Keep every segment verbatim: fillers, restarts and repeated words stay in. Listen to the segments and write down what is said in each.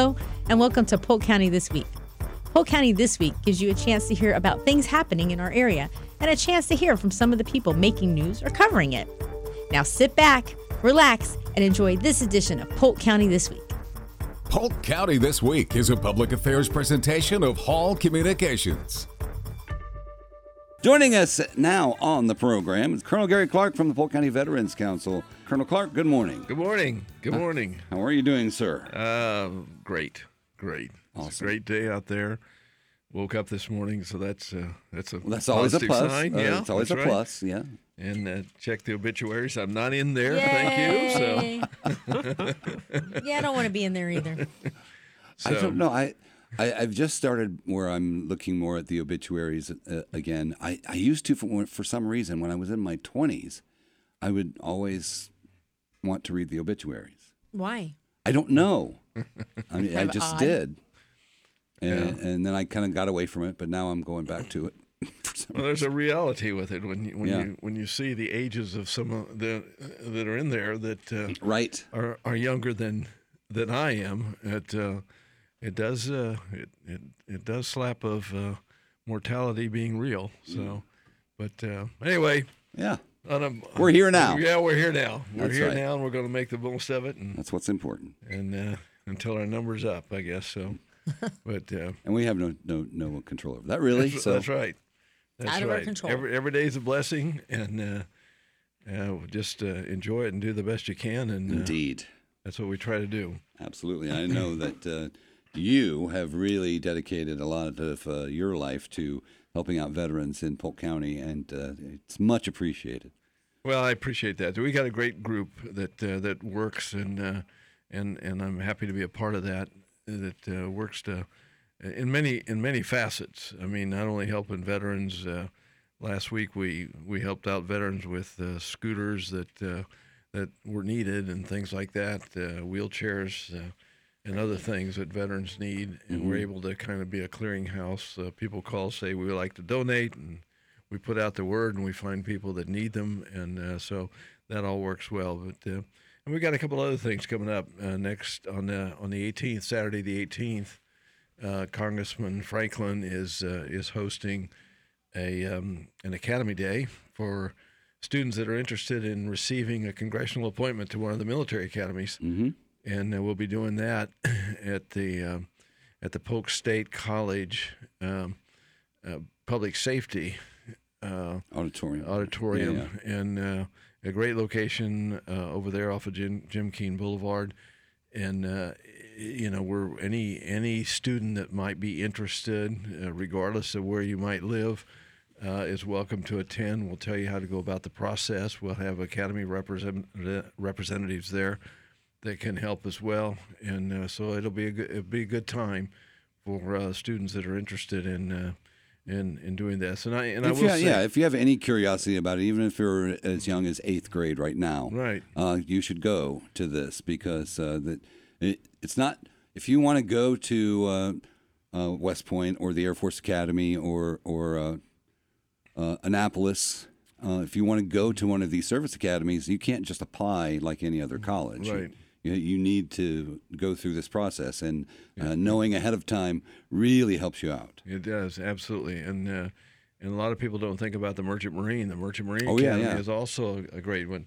Hello, and welcome to Polk County This Week. Polk County This Week gives you a chance to hear about things happening in our area and a chance to hear from some of the people making news or covering it. Now sit back, relax, and enjoy this edition of Polk County This Week. Polk County This Week is a public affairs presentation of Hall Communications. Joining us now on the program is Colonel Gary Clark from the Polk County Veterans Council. Colonel Clark, good morning. Good morning. Good morning. Uh, how are you doing, sir? Uh, great. Great. Awesome. It's a great day out there. Woke up this morning, so that's uh, that's a well, that's always a plus. Sign. Uh, yeah, it's always a right. plus. Yeah. And uh, check the obituaries. I'm not in there. Yay. Thank you. So. Yeah, I don't want to be in there either. So. I don't know. I. I, I've just started where I'm looking more at the obituaries uh, again. I, I used to, for, for some reason, when I was in my twenties, I would always want to read the obituaries. Why? I don't know. I mean, I just odd. did. And, yeah. and then I kind of got away from it, but now I'm going back to it. Well, there's a reality with it when you, when yeah. you when you see the ages of some of the that are in there that uh, right. are are younger than than I am at. Uh, It does. Uh, it, it it does slap of uh, mortality being real. So, but uh, anyway. Yeah. On a, we're here now. Yeah, we're here now. We're that's here right. now, and we're going to make the most of it. And that's what's important. And uh, until our number's up, I guess. So, but uh, and we have no no no control over that, really. That's, so that's right. That's out of right. our control. Every every day is a blessing, and uh, uh, just uh, enjoy it and do the best you can. And indeed, uh, that's what we try to do. Absolutely, I know that. Uh, You have really dedicated a lot of uh, your life to helping out veterans in Polk County, and uh, it's much appreciated. Well, I appreciate that. We got a great group that uh, that works, and uh, and and I'm happy to be a part of that. That uh, works to, in many in many facets. I mean, not only helping veterans. Uh, last week we, we helped out veterans with uh, scooters that uh, that were needed and things like that, uh, wheelchairs. Uh, And other things that veterans need, and mm-hmm. we're able to kind of be a clearinghouse. Uh, people call, say we would like to donate, and we put out the word, and we find people that need them, and uh, so that all works well. But uh, and we got a couple other things coming up uh, next on uh, on the eighteenth, Saturday the eighteenth. Uh, Congressman Franklin is uh, is hosting a um, an Academy Day for students that are interested in receiving a congressional appointment to one of the military academies. Mm-hmm. And uh, we'll be doing that at the uh, at the Polk State College um, uh, Public Safety uh, Auditorium. Auditorium, yeah, yeah. and uh, a great location uh, over there off of Jim, Jim Keene Boulevard. And uh, you know, we're any any student that might be interested, uh, regardless of where you might live, uh, is welcome to attend. We'll tell you how to go about the process. We'll have academy represent, representatives there. That can help as well, and uh, so it'll be a good, it'll be a good time for uh, students that are interested in uh, in in doing this. And I and if I will you, say, yeah, if you have any curiosity about it, even if you're as young as eighth grade right now, right, uh, you should go to this because uh, that it, it's not if you want to go to uh, uh, West Point or the Air Force Academy or or uh, uh, Annapolis. Uh, if you want to go to one of these service academies, you can't just apply like any other college. Right. You, You need to go through this process, and uh, knowing ahead of time really helps you out. It does, absolutely. And uh, and a lot of people don't think about the Merchant Marine. The Merchant Marine oh, yeah, Academy yeah. is also a great one.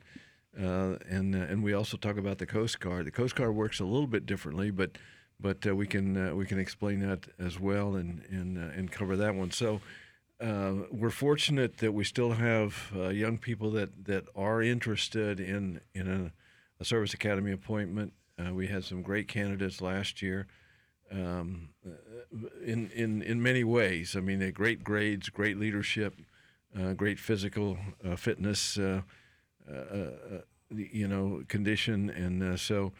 Uh, and uh, and we also talk about the Coast Guard. The Coast Guard works a little bit differently, but but uh, we can uh, we can explain that as well and and uh, and cover that one. So. Uh, we're fortunate that we still have uh, young people that, that are interested in in a, a service academy appointment. Uh, we had some great candidates last year, um, in in in many ways. I mean, they had great grades, great leadership, uh, great physical uh, fitness, uh, uh, uh, you know, condition, and uh, so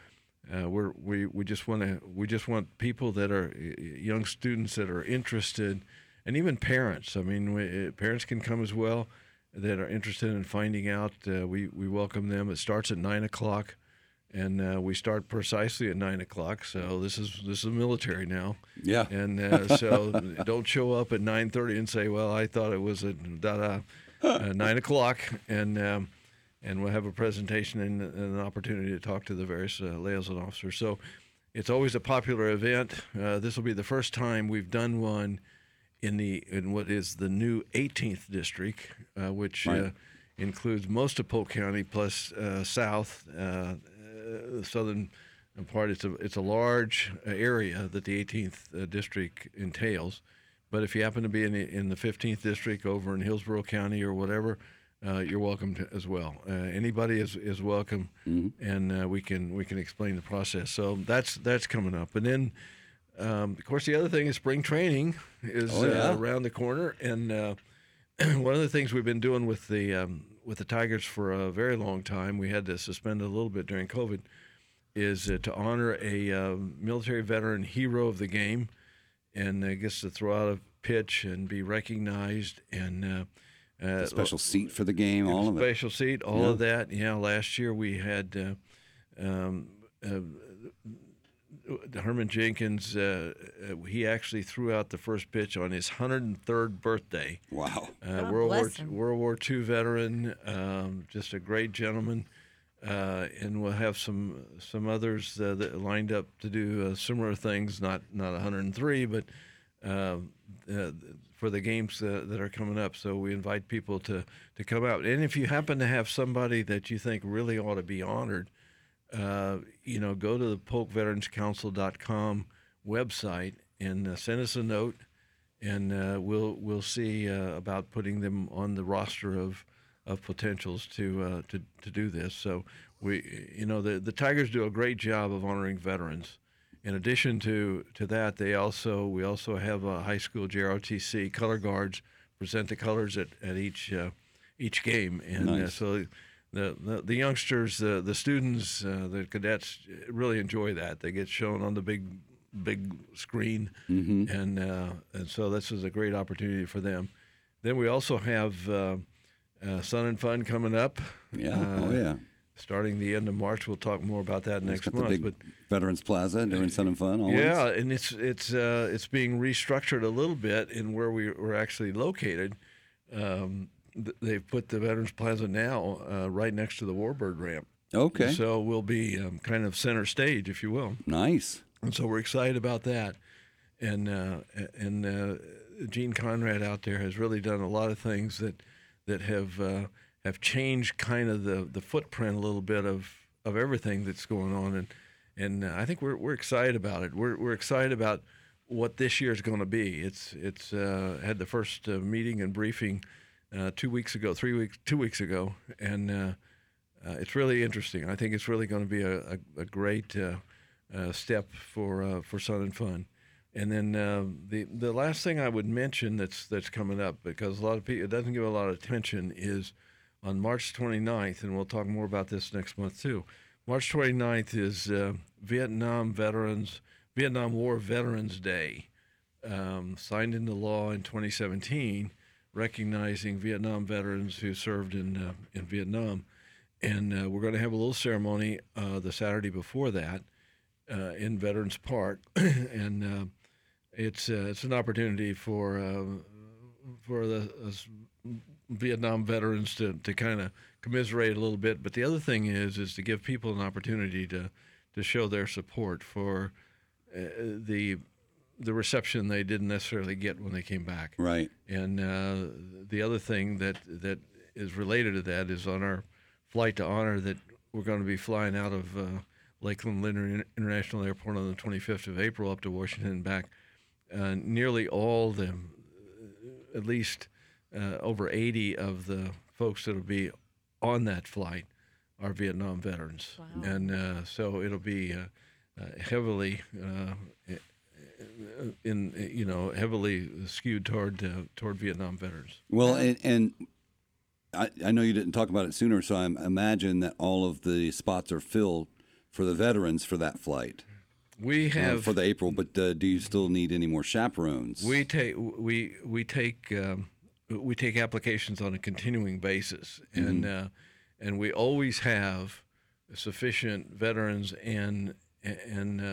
uh, we're we we just want to we just want people that are young students that are interested. And even parents. I mean, we, parents can come as well that are interested in finding out. Uh, we, we welcome them. It starts at nine o'clock, and uh, we start precisely at nine o'clock. So this is this is military now. Yeah. And uh, so don't show up at nine thirty and say, well, I thought it was at da-da, uh, nine o'clock. And um, and we'll have a presentation and, and an opportunity to talk to the various uh, liaison officers. So It's always a popular event. Uh, this will be the first time we've done one in the in what is the new eighteenth district, uh, which right. uh, includes most of Polk County plus uh, south, uh, uh, southern part. It's a it's a large area that the eighteenth uh, district entails. But if you happen to be in the, in the fifteenth district over in Hillsborough County or whatever, uh, you're welcome to, as well. Uh, anybody is, is welcome, mm-hmm. and uh, we can we can explain the process. So that's that's coming up. And then, um, of course, the other thing is spring training is oh, yeah. uh, around the corner. And uh, one of the things we've been doing with the um, with the Tigers for a very long time, we had to suspend a little bit during COVID, is uh, to honor a uh, military veteran hero of the game. And uh, gets to throw out a pitch and be recognized, and uh, uh, a special seat for the game, all of it. Special seat, all yeah. of that. Yeah, last year we had uh, um, uh, Herman Jenkins. Uh, he actually threw out the first pitch on his one hundred third birthday. Wow! Uh, World War him. World War two veteran, um, just a great gentleman. Uh, and we'll have some some others uh, that lined up to do uh, similar things, not not one hundred three, but uh, uh, for the games uh, that are coming up. So we invite people to, to come out. And if you happen to have somebody that you think really ought to be honored, uh, you know, go to the polk veterans council dot com website and uh, send us a note, and uh, we'll we'll see uh, about putting them on the roster of. Of potentials to uh, to to do this, so we you know the the Tigers do a great job of honoring veterans. In addition to, to that, they also we also have a high school J R O T C color guards present the colors at at each uh, each game, and nice. uh, so the, the the youngsters, the the students, uh, the cadets really enjoy that. They get shown on the big big screen, mm-hmm. and uh, and so this is a great opportunity for them. Then we also have. Uh, Uh, Sun and Fun coming up. Yeah, uh, oh yeah. Starting the end of March, we'll talk more about that next got month. The big but Veterans Plaza doing uh, Sun and Fun. Always. Yeah, and it's it's uh, it's being restructured a little bit in where we were actually located. Um, th- they've put the Veterans Plaza now uh, right next to the Warbird Ramp. Okay. So we'll be um, kind of center stage, if you will. Nice. And so we're excited about that, and uh, and uh, Gene Conrad out there has really done a lot of things that. that have uh, have changed kind of the, the footprint a little bit of, of everything that's going on, and and uh, I think we're we're excited about it. We're we're excited about what this year is going to be. It's it's uh, had the first uh, meeting and briefing uh, two weeks ago, three weeks, two weeks ago, and uh, uh, it's really interesting. I think it's really going to be a a, a great uh, uh, step for uh, for Sun and Fun. And then uh, the the last thing I would mention that's that's coming up, because a lot of people it doesn't give a lot of attention, is on March twenty-ninth, and we'll talk more about this next month too. March twenty-ninth is uh, Vietnam Veterans Vietnam War Veterans Day, um, signed into law in twenty seventeen, recognizing Vietnam veterans who served in uh, in Vietnam, and uh, we're going to have a little ceremony uh, the Saturday before that uh, in Veterans Park, and. Uh, It's uh, it's an opportunity for uh, for the uh, Vietnam veterans to, to kind of commiserate a little bit. But the other thing is is to give people an opportunity to, to show their support for uh, the the reception they didn't necessarily get when they came back. Right. And uh, the other thing that that is related to that is on our flight to honor that we're going to be flying out of uh, Lakeland Linder International Airport on the twenty-fifth of April up to Washington and back. Uh, nearly all the, at least uh, over eighty of the folks that will be on that flight are Vietnam veterans. Wow. And uh, so it'll be uh, uh, heavily, uh, in you know, heavily skewed toward uh, toward Vietnam veterans. Well, and, and I, I know you didn't talk about it sooner, so I imagine that all of the spots are filled for the veterans for that flight. We have uh, for the April, but uh, do you still need any more chaperones? We take we we take um, we take applications on a continuing basis, mm-hmm. and uh, and we always have sufficient veterans and and uh,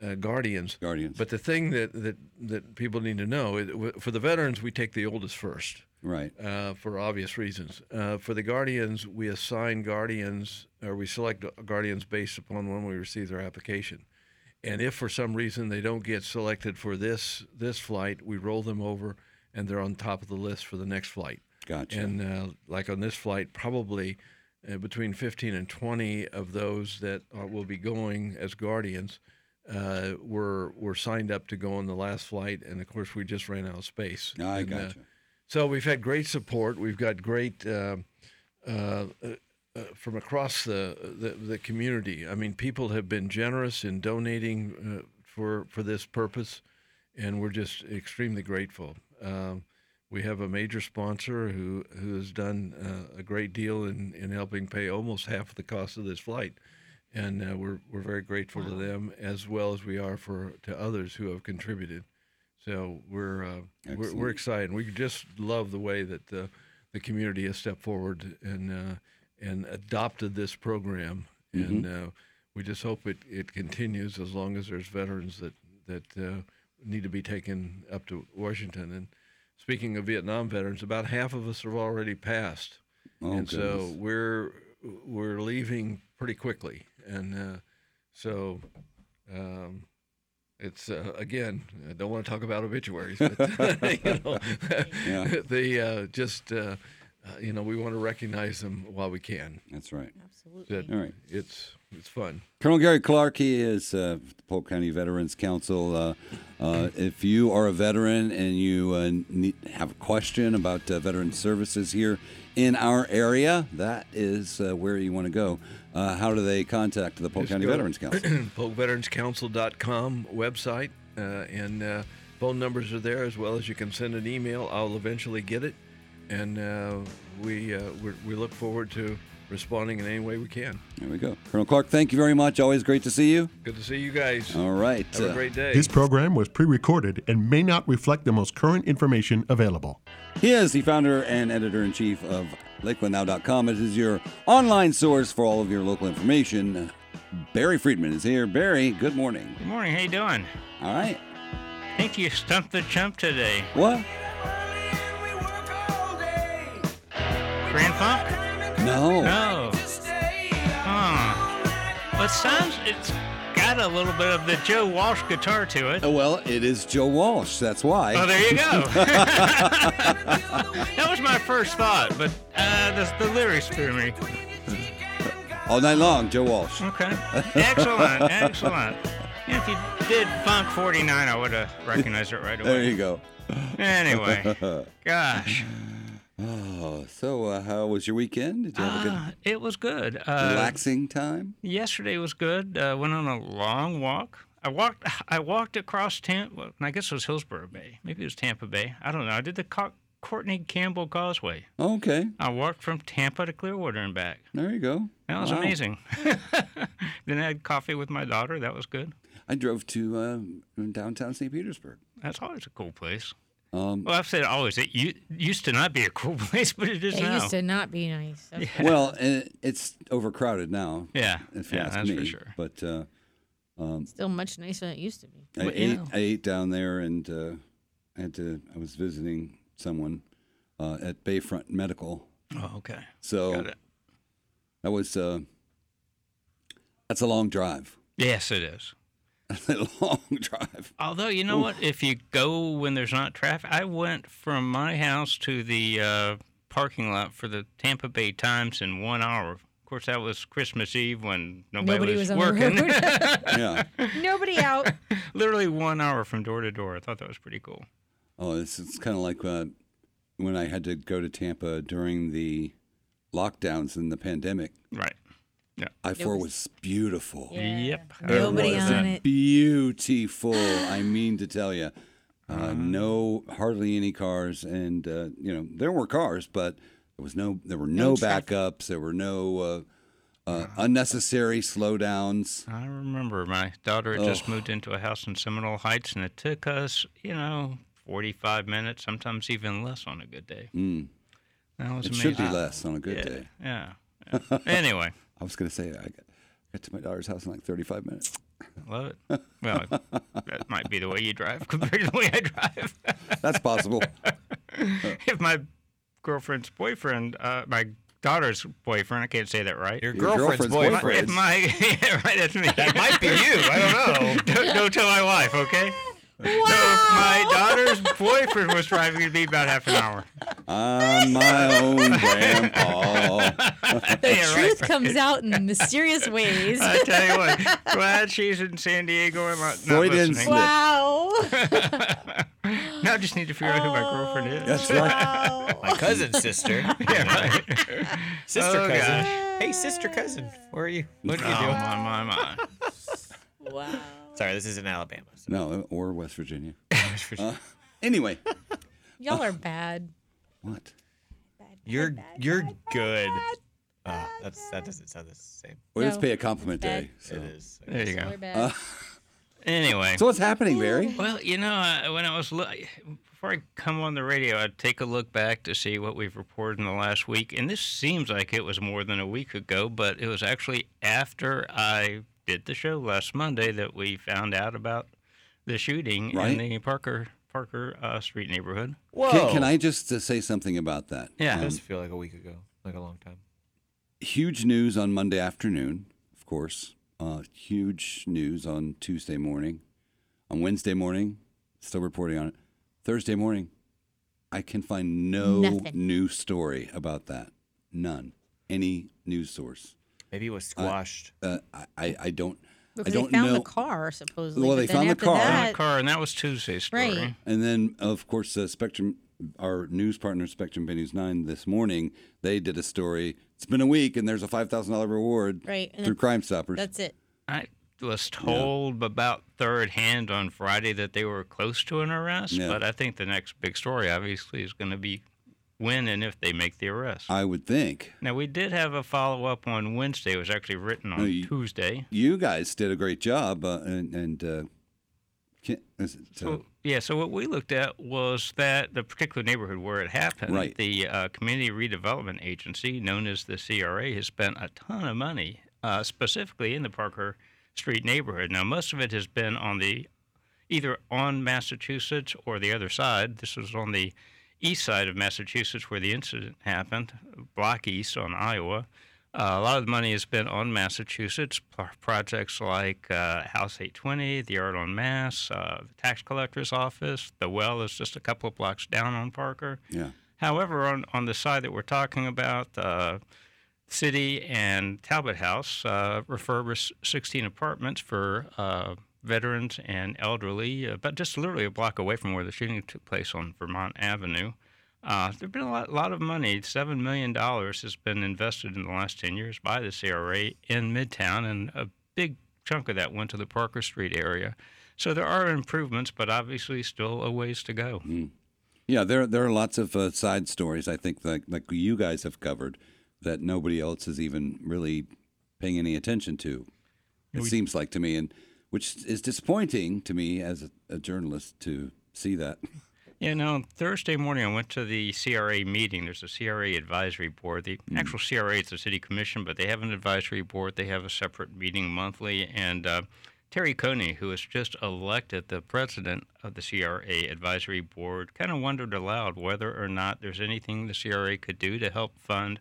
uh, guardians. Guardians. But the thing that, that, that people need to know is, for the veterans, we take the oldest first, right? Uh, for obvious reasons. Uh, for the guardians, we assign guardians or we select guardians based upon when we receive their application. And if for some reason they don't get selected for this this flight, we roll them over, and they're on top of the list for the next flight. Gotcha. And uh, like on this flight, probably uh, between fifteen and twenty of those that are, will be going as guardians uh, were were signed up to go on the last flight. And, of course, we just ran out of space. No, I and, gotcha. Uh, so we've had great support. We've got great uh, uh, uh, from across the, the, the community. I mean, people have been generous in donating uh, for, for this purpose, and we're just extremely grateful. Um, we have a major sponsor who, who has done uh, a great deal in, in helping pay almost half the cost of this flight, and uh, we're we're very grateful wow. to them as well as we are for to others who have contributed. So we're uh, we're, we're excited. We just love the way that the the community has stepped forward and uh, and adopted this program, mm-hmm. and uh, we just hope it, it continues as long as there's veterans that that. Uh, need to be taken up to Washington. And speaking of Vietnam veterans, about half of us have already passed. Oh, and goodness. So we're we're leaving pretty quickly. And uh, so um, it's, uh, again, I don't want to talk about obituaries, but you know, yeah. the, uh, just, uh, uh, you know, we want to recognize them while we can. That's right. Absolutely. So, all right. It's... It's fun. Colonel Gary Clark, he is uh, Polk County Veterans Council. Uh, uh, if you are a veteran and you uh, need, have a question about uh, veteran services here in our area, that is uh, where you want to go. Uh, how do they contact the Polk Just County Veterans Council? Polk Veterans Council dot com website, uh, and uh, phone numbers are there, as well as you can send an email. I'll eventually get it, and uh, we uh, we're, we look forward to responding in any way we can. There we go. Colonel Clark, thank you very much. Always great to see you. Good to see you guys. All right. Have uh, a great day. This program was pre-recorded and may not reflect the most current information available. He is the founder and editor-in-chief of Lakeland Now dot com. It is your online source for all of your local information. Barry Friedman is here. Barry, good morning. Good morning. How you doing? All right. I think you stumped the chump today. What? Grand Funk? No. No. Huh. Well, it sounds, it's got a little bit of the Joe Walsh guitar to it. Oh, well, it is Joe Walsh, that's why. Oh, there you go. That was my first thought, but uh, that's the lyrics for me. All night long, Joe Walsh. Okay. Excellent, excellent. If you did Funk forty-nine, I would have recognized it right away. There you go. Anyway, gosh. Oh, so uh, how was your weekend? Did you have uh, a good? It was good. Uh, relaxing time. Yesterday was good. Uh, went on a long walk. I walked. I walked across Tampa. I guess it was Hillsborough Bay. Maybe it was Tampa Bay. I don't know. I did the Co- Courtney Campbell Causeway. Okay. I walked from Tampa to Clearwater and back. There you go. That was wow. amazing. Then I had coffee with my daughter. That was good. I drove to um, downtown Saint Petersburg. That's always a cool place. Um, well, I've said always. It used to not be a cool place, but it is it now. It used to not be nice. Okay. Yeah. Well, it, it's overcrowded now. Yeah, if you yeah, ask that's me. For sure. But uh, um, still much nicer than it used to be. I, but, ate, I ate down there, and uh, I had to. I was visiting someone uh, at Bayfront Medical. Oh, okay. So Got it. that was uh, that's a long drive. Yes, it is. A long drive. Although, you know Ooh. what? If you go when there's not traffic, I went from my house to the uh, parking lot for the Tampa Bay Times in one hour. Of course, that was Christmas Eve when nobody, nobody was, was working. yeah. Nobody out. Literally one hour from door to door. I thought that was pretty cool. Oh, it's, it's kind of like uh, when I had to go to Tampa during the lockdowns and the pandemic. Right. Yeah. I four was, was beautiful. Yeah. Yep. Nobody was on it. Beautiful. I mean to tell you, uh, uh-huh. no, hardly any cars, and uh, you know there were cars, but there was no, there were no, no backups, there were no uh, uh, uh-huh. unnecessary slowdowns. I remember my daughter had oh. just moved into a house in Seminole Heights, and it took us, you know, forty-five minutes, sometimes even less on a good day. Mm. That was it amazing. Should be less on a good yeah. day. Yeah. yeah. Anyway. I was going to say, I got to my daughter's house in like thirty-five minutes. Love it. Well, that might be the way you drive compared to the way I drive. That's possible. If my girlfriend's boyfriend, uh, my daughter's boyfriend. I can't say that right. Your, Your girlfriend's, girlfriend's boyfriend. My, my, yeah, right, that's me. That might be you. I don't know. Don't, don't tell my wife, okay? Wow. No, my daughter's boyfriend was probably going to be about half an hour. I'm my own grandpa. The yeah, truth right, comes right. out in mysterious ways. I tell you what, glad she's in San Diego and not Floyd listening. Wow. Now I just need to figure oh, out who my girlfriend is. That's right. Wow. My cousin's sister. Yeah, right. Sister oh, cousin. Gosh. Hey, sister cousin, where are you? What are you oh, doing? My, my, my. Wow. Sorry, this is in Alabama. So. No, or West Virginia. West Virginia. Uh, anyway. Y'all uh, are bad. What? Bad, bad, you're bad, you're bad, good. Bad, uh, that's That doesn't sound the same. Well, no, let's pay a compliment day. So. It is. There you go. Uh, anyway. So what's happening, Barry? Well, you know, uh, when I was lo- before I come on the radio, I'd take a look back to see what we've reported in the last week. And this seems like it was more than a week ago, but it was actually after I did the show last Monday that we found out about the shooting right. in the Parker Parker uh, Street neighborhood. Whoa! Can, can I just uh, say something about that? Yeah, um, it does feel like a week ago, like a long time. Huge news on Monday afternoon, of course. Uh, huge news on Tuesday morning, on Wednesday morning. Still reporting on it. Thursday morning, I can find no Nothing. new story about that. None. Any news source. Maybe it was squashed. Uh, uh, I I don't well, I don't know. They found know. the car supposedly. Well, they found the car. That... car, and that was Tuesday's story. Right. And then of course, uh, Spectrum, our news partner, Spectrum Bay News Nine, this morning they did a story. It's been a week, and there's a five thousand dollar reward right. through Crime Stoppers. That's it. I was told yeah. about third hand on Friday that they were close to an arrest, yeah. but I think the next big story obviously is going to be when and if they make the arrest. I would think. Now, we did have a follow-up on Wednesday. It was actually written on no, you, Tuesday. You guys did a great job. Uh, and and uh, can, is it, uh, so, yeah, so what we looked at was that the particular neighborhood where it happened, right. the uh, Community Redevelopment Agency, known as the C R A, has spent a ton of money, uh, specifically in the Parker Street neighborhood. Now, most of it has been on the either on Massachusetts or the other side. This was on the east side of Massachusetts where the incident happened, block east on Iowa. Uh, a lot of the money has been on Massachusetts, p- projects like uh, House eight twenty, the Yard on Mass, uh, the Tax Collector's Office. The Well is just a couple of blocks down on Parker. Yeah. However, on, on the side that we're talking about, uh, City and Talbot House uh, refurbished sixteen apartments for uh, veterans and elderly, uh, but just literally a block away from where the shooting took place on Vermont Avenue. Uh, there has been a lot, lot of money. seven million dollars has been invested in the last ten years by the C R A in Midtown, and a big chunk of that went to the Parker Street area. So there are improvements, but obviously still a ways to go. Mm. Yeah, there there are lots of uh, side stories, I think, like, like you guys have covered, that nobody else is even really paying any attention to, it we, seems like to me. And which is disappointing to me as a, a journalist to see that. Yeah, no, Thursday morning I went to the C R A meeting. There's a C R A advisory board. The mm. actual C R A is the city commission, but they have an advisory board. They have a separate meeting monthly. And uh, Terry Coney, who was just elected the president of the C R A advisory board, kind of wondered aloud whether or not there's anything the C R A could do to help fund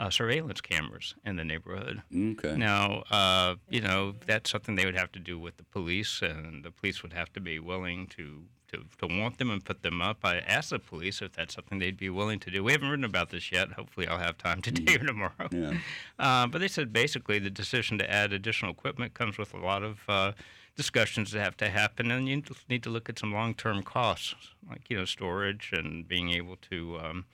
Uh, surveillance cameras in the neighborhood. Okay. Now, uh, you know, that's something they would have to do with the police, and the police would have to be willing to, to, to want them and put them up. I asked the police if that's something they'd be willing to do. We haven't written about this yet. Hopefully I'll have time today or tomorrow. Yeah. Uh, but they said basically the decision to add additional equipment comes with a lot of uh, discussions that have to happen, and you need to look at some long-term costs, like, you know, storage and being able to um,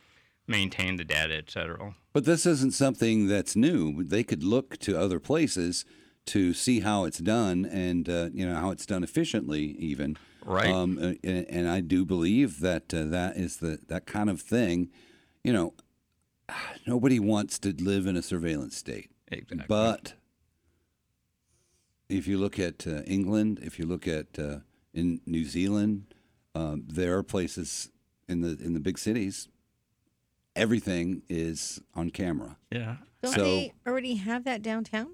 maintain the data, et cetera. But this isn't something that's new. They could look to other places to see how it's done, and uh, you know, how it's done efficiently, even. Right. Um, and, and I do believe that uh, that is the that kind of thing. You know, nobody wants to live in a surveillance state. Exactly. But if you look at uh, England, if you look at uh, in New Zealand, um, there are places in the in the big cities. Everything is on camera. Yeah. Don't so, they already have that downtown?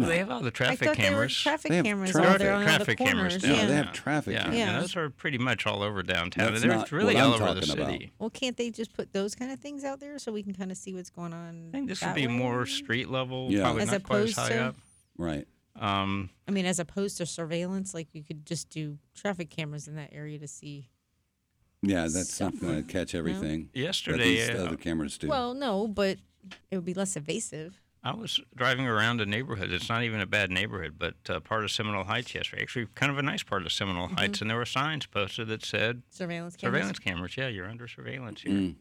No. They have all the traffic I cameras. They were traffic they cameras. Traffic, all there on traffic the cameras. Yeah. Yeah, they have traffic yeah. cameras. Yeah. Yeah, those are pretty much all over downtown. That's They're really all over the city. About. Well, can't they just put those kind of things out there so we can kind of see what's going on? I think this would be way? more street level, yeah. probably as not quite as high to, up. Right. Um, I mean, as opposed to surveillance, like you could just do traffic cameras in that area to see. Yeah, that's something. not going to catch everything. No. Yesterday, these uh, other cameras do. Well, no, but it would be less evasive. I was driving around a neighborhood. It's not even a bad neighborhood, but uh, part of Seminole Heights yesterday. Actually, kind of a nice part of Seminole mm-hmm. Heights, and there were signs posted that said surveillance cameras. Surveillance cameras. Yeah, you're under surveillance here. Mm.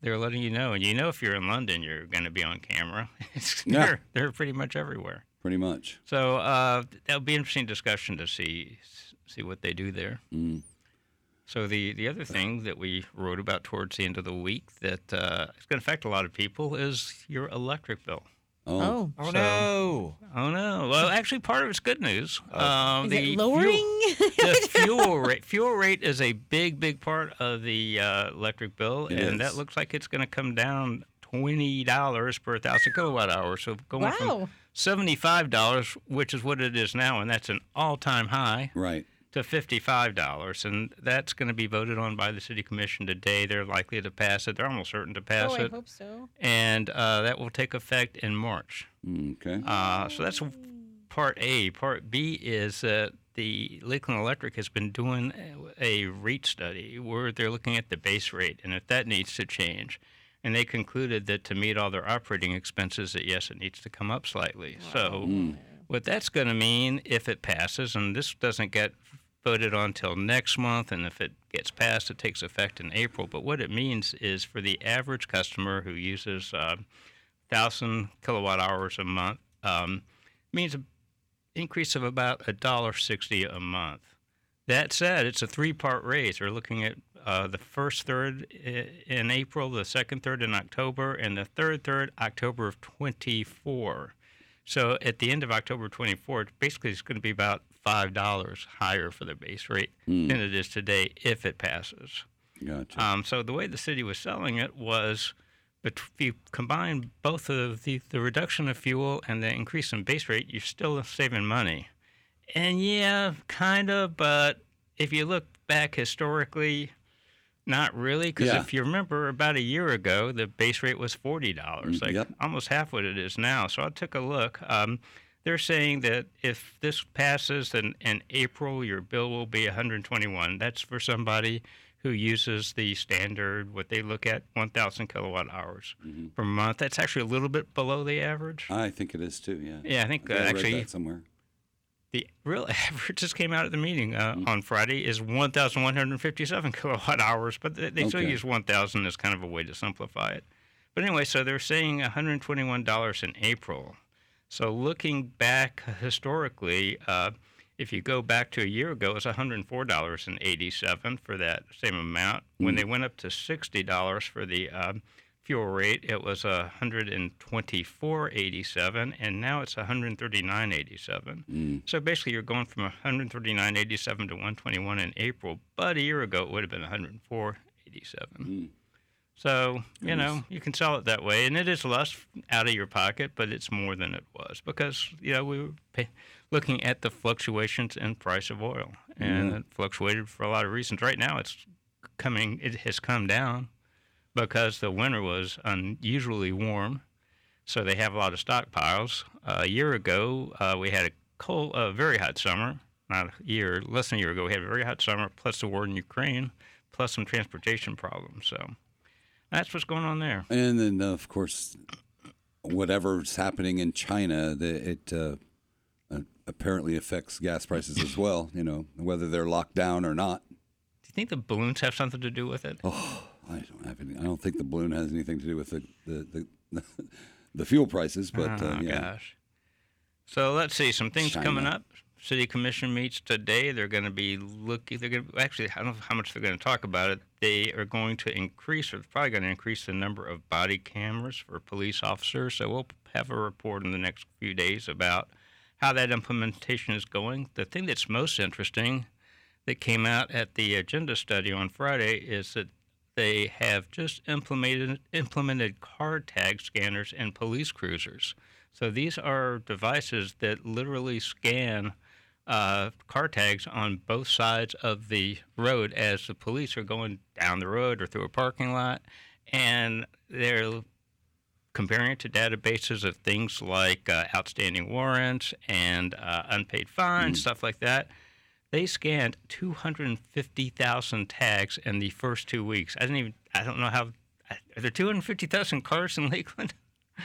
They're letting you know, and you know if you're in London, you're going to be on camera. It's, yeah. they're, they're pretty much everywhere. Pretty much. So uh, that'll be an interesting discussion to see see what they do there. Mm. So the, the other thing that we wrote about towards the end of the week that uh, is going to affect a lot of people is your electric bill. Oh, oh so, no. Oh, no. Well, actually, part of it's good news. Oh. Um, is the it lowering? Fuel, the fuel rate. Fuel rate is a big, big part of the uh, electric bill, it and is. that looks like it's going to come down twenty dollars per one thousand kilowatt hours. So going wow. from seventy-five dollars, which is what it is now, and that's an all-time high. Right. To fifty-five dollars, and that's going to be voted on by the city commission today. They're likely to pass it. They're almost certain to pass it. Oh, I hope so. And uh, that will take effect in March. Okay. Uh, so that's part A. Part B is that uh, the Lakeland Electric has been doing a rate study where they're looking at the base rate and if that needs to change. And they concluded that to meet all their operating expenses, that, yes, it needs to come up slightly. Wow. So mm. what that's going to mean if it passes, and this doesn't get voted on till next month, and if it gets passed, it takes effect in April. But what it means is for the average customer who uses uh, one thousand kilowatt hours a month, um, means an increase of about one dollar sixty a month. That said, it's a three-part raise. We're looking at uh, the first third in April, the second third in October, and the third third October of twenty-four. So at the end of October twenty-four, basically it's going to be about five dollars higher for the base rate mm. than it is today if it passes. Gotcha. Um, so the way the city was selling it was if you combine both of the, the reduction of fuel and the increase in base rate, you're still saving money. And yeah, kind of, but if you look back historically, not really, because yeah. if you remember, about a year ago, the base rate was forty dollars, like yep. almost half what it is now. So I took a look. Um, they're saying that if this passes, then in April, your bill will be one hundred twenty-one dollars. That's for somebody who uses the standard, what they look at, one thousand kilowatt hours mm-hmm. per month. That's actually a little bit below the average. I think it is, too, yeah. Yeah, I think, I think uh, I actually— read that somewhere. The real average just came out at the meeting uh, mm-hmm. on Friday is one thousand one hundred fifty-seven kilowatt hours, but they, they okay. still use one thousand as kind of a way to simplify it. But anyway, so they're saying one hundred twenty-one dollars in April. So looking back historically, uh, if you go back to a year ago, it was one hundred four dollars and eighty-seven cents for that same amount. Mm-hmm. When they went up to sixty dollars for the uh, fuel rate, it was one hundred twenty-four dollars and eighty-seven cents, and now it's one hundred thirty-nine dollars and eighty-seven cents. Mm. So basically you're going from one hundred thirty-nine dollars and eighty-seven cents to one hundred twenty-one dollars in April, but a year ago it would have been one hundred four dollars and eighty-seven cents. Mm. So, you know, you can sell it that way, and it is less out of your pocket, but it's more than it was because, you know, we were pay- looking at the fluctuations in price of oil, and mm. it fluctuated for a lot of reasons. Right now it's coming, it has come down. Because the winter was unusually warm, so they have a lot of stockpiles. Uh, a year ago, uh, we had a cold, uh, very hot summer. Not a year, less than a year ago, we had a very hot summer, plus the war in Ukraine, plus some transportation problems. So that's what's going on there. And then, uh, of course, whatever's happening in China, the, it uh, uh, apparently affects gas prices as well, you know, whether they're locked down or not. Do you think the balloons have something to do with it? Oh. I don't have any. I don't think the balloon has anything to do with the the, the, the fuel prices, but oh, uh, yeah. gosh. So let's see some things China. coming up. City Commission meets today. They're going to be looking. They're going to actually. I don't know how much they're going to talk about it. They are going to increase, or probably going to increase the number of body cameras for police officers. So we'll have a report in the next few days about how that implementation is going. The thing that's most interesting that came out at the agenda study on Friday is that. They have just implemented implemented car tag scanners in police cruisers. So these are devices that literally scan uh, car tags on both sides of the road as the police are going down the road or through a parking lot, and they're comparing it to databases of things like uh, outstanding warrants and uh, unpaid fines, mm. stuff like that. They scanned two hundred fifty thousand tags in the first two weeks. I didn't even, I don't know how, are there two hundred fifty thousand cars in Lakeland?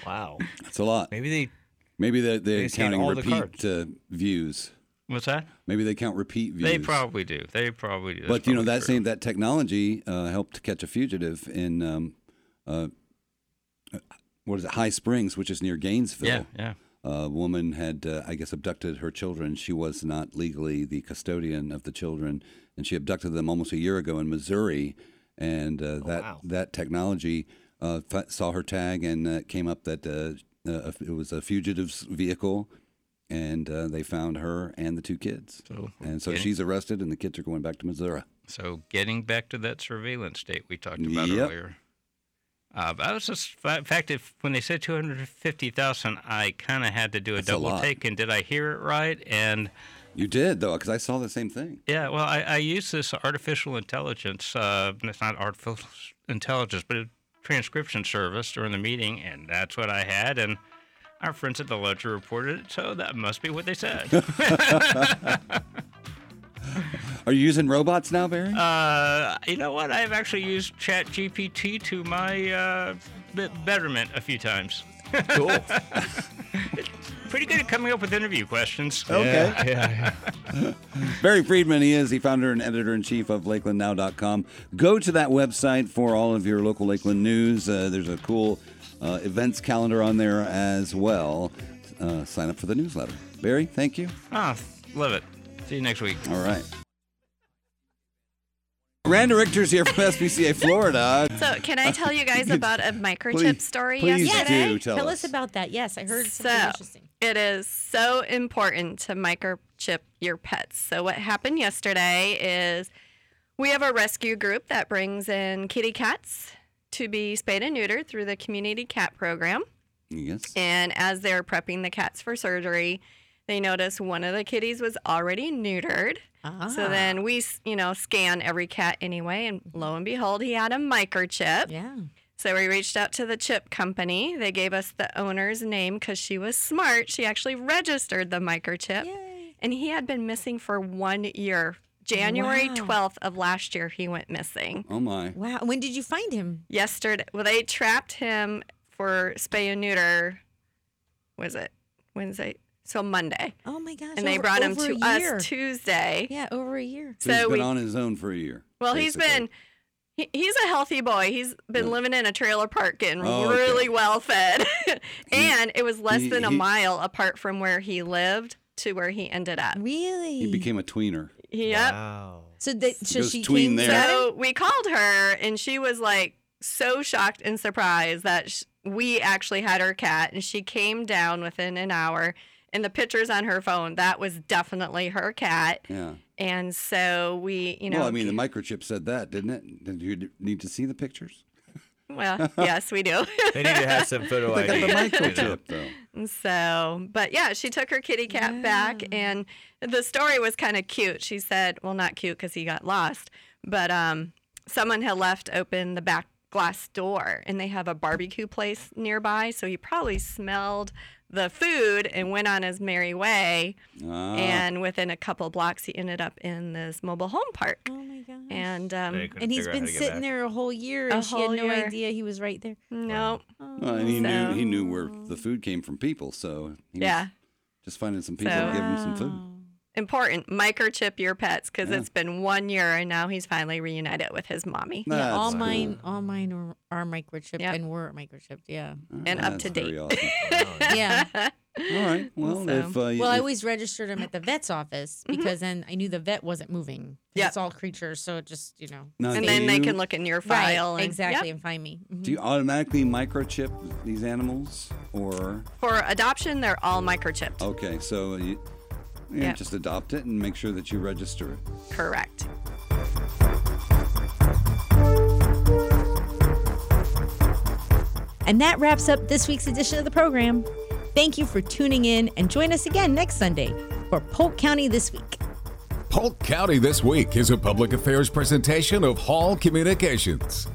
Wow. That's a lot. Maybe they, maybe they're, they're they counting repeat the uh, views. What's that? Maybe they count repeat views. They probably do. They probably do. That's but, you know, that true. same, that technology uh, helped catch a fugitive in, um, uh, what is it, High Springs, which is near Gainesville. Yeah, yeah. A woman had, uh, I guess, abducted her children. She was not legally the custodian of the children, and she abducted them almost a year ago in Missouri. And uh, oh, that wow. that technology uh, f- saw her tag, and uh, came up that uh, uh, it was a fugitive's vehicle, and uh, they found her and the two kids. So, and so getting, she's arrested, and the kids are going back to Missouri. So getting back to that surveillance state we talked about yep. earlier. Uh, I was just, in fact, if, when they said two hundred fifty thousand, I kind of had to do a That's double a take, and did I hear it right? And you did, though, because I saw the same thing. Yeah, well, I, I use this artificial intelligence, uh, it's not artificial intelligence, but a transcription service during the meeting, and that's what I had, and our friends at the Ledger reported it, so that must be what they said. Are you using robots now, Barry? Uh, you know what? I've actually used Chat G P T to my uh, betterment a few times. Cool. Pretty good at coming up with interview questions. Okay. Yeah, yeah, yeah. Barry Friedman, he is the founder and editor-in-chief of Lakeland Now dot com. Go to that website for all of your local Lakeland news. Uh, there's a cool uh, events calendar on there as well. Uh, sign up for the newsletter. Barry, thank you. Ah, love it. See you next week. All right. Randa Richter's here from S P C A Florida. So, can I tell you guys about a microchip please, story please yesterday? Please do tell, tell us. us about that. Yes, I heard so, something interesting. It is so important to microchip your pets. So, what happened yesterday is we have a rescue group that brings in kitty cats to be spayed and neutered through the community cat program. Yes. And as they're prepping the cats for surgery, they noticed one of the kitties was already neutered. Ah. So then we, you know, scan every cat anyway, and lo and behold, he had a microchip. Yeah. So we reached out to the chip company. They gave us the owner's name because she was smart. She actually registered the microchip. Yay. And he had been missing for one year. January wow. twelfth of last year, he went missing. Oh, my. Wow. When did you find him? Yesterday. Well, they trapped him for spay and neuter. Was it Wednesday? So Monday. Oh, my gosh. And they over, brought him to us Tuesday. Yeah, over a year. So he's been we, on his own for a year. Well, basically. he's been, he, he's a healthy boy. He's been yeah. living in a trailer park getting oh, really okay. well fed. And he, it was less he, than a he, mile apart from where he lived to where he ended up. Really? He became a tweener. Yep. Wow. So, they, so she came there. So we called her, and she was like so shocked and surprised that sh- we actually had her cat, and she came down within an hour. And the pictures on her phone, that was definitely her cat. Yeah. And so we, you know. Well, I mean, the microchip said that, didn't it? Did you need to see the pictures? Well, yes, we do. They need to have some photo I D. They got the microchip, though. And so, but yeah, she took her kitty cat yeah. back. And the story was kind of cute. She said, well, not cute because he got lost. But um, someone had left open the back glass door. And they have a barbecue place nearby. So he probably smelled the food and went on his merry way. Ah. And within a couple blocks, he ended up in this mobile home park. Oh, my gosh. And, um, and he's been sitting back. there a whole year, a and whole she had no year. idea he was right there. No. Wow. Well, and he, so. knew, he knew where the food came from people, so he yeah. was just finding some people so, to give him some food. Important. Microchip your pets, because yeah. it's been one year, and now he's finally reunited with his mommy. That's yeah, all cool. mine, all mine are, are microchipped yep. and were microchipped. Yeah, oh, and up to date. Awesome. yeah. All right. Well, so, if, uh, you, well, I always registered him at the vet's office because mm-hmm. then I knew the vet wasn't moving. Yeah, it's all creatures, so it just you know. Now, and then you, they can look in your file right, and, exactly yep. and find me. Mm-hmm. Do you automatically microchip these animals, or for adoption? They're all microchipped. Okay, so. You, Yeah, yep. Just adopt it and make sure that you register it. Correct. And that wraps up this week's edition of the program. Thank you for tuning in, and join us again next Sunday for Polk County This Week. Polk County This Week is a public affairs presentation of Hall Communications.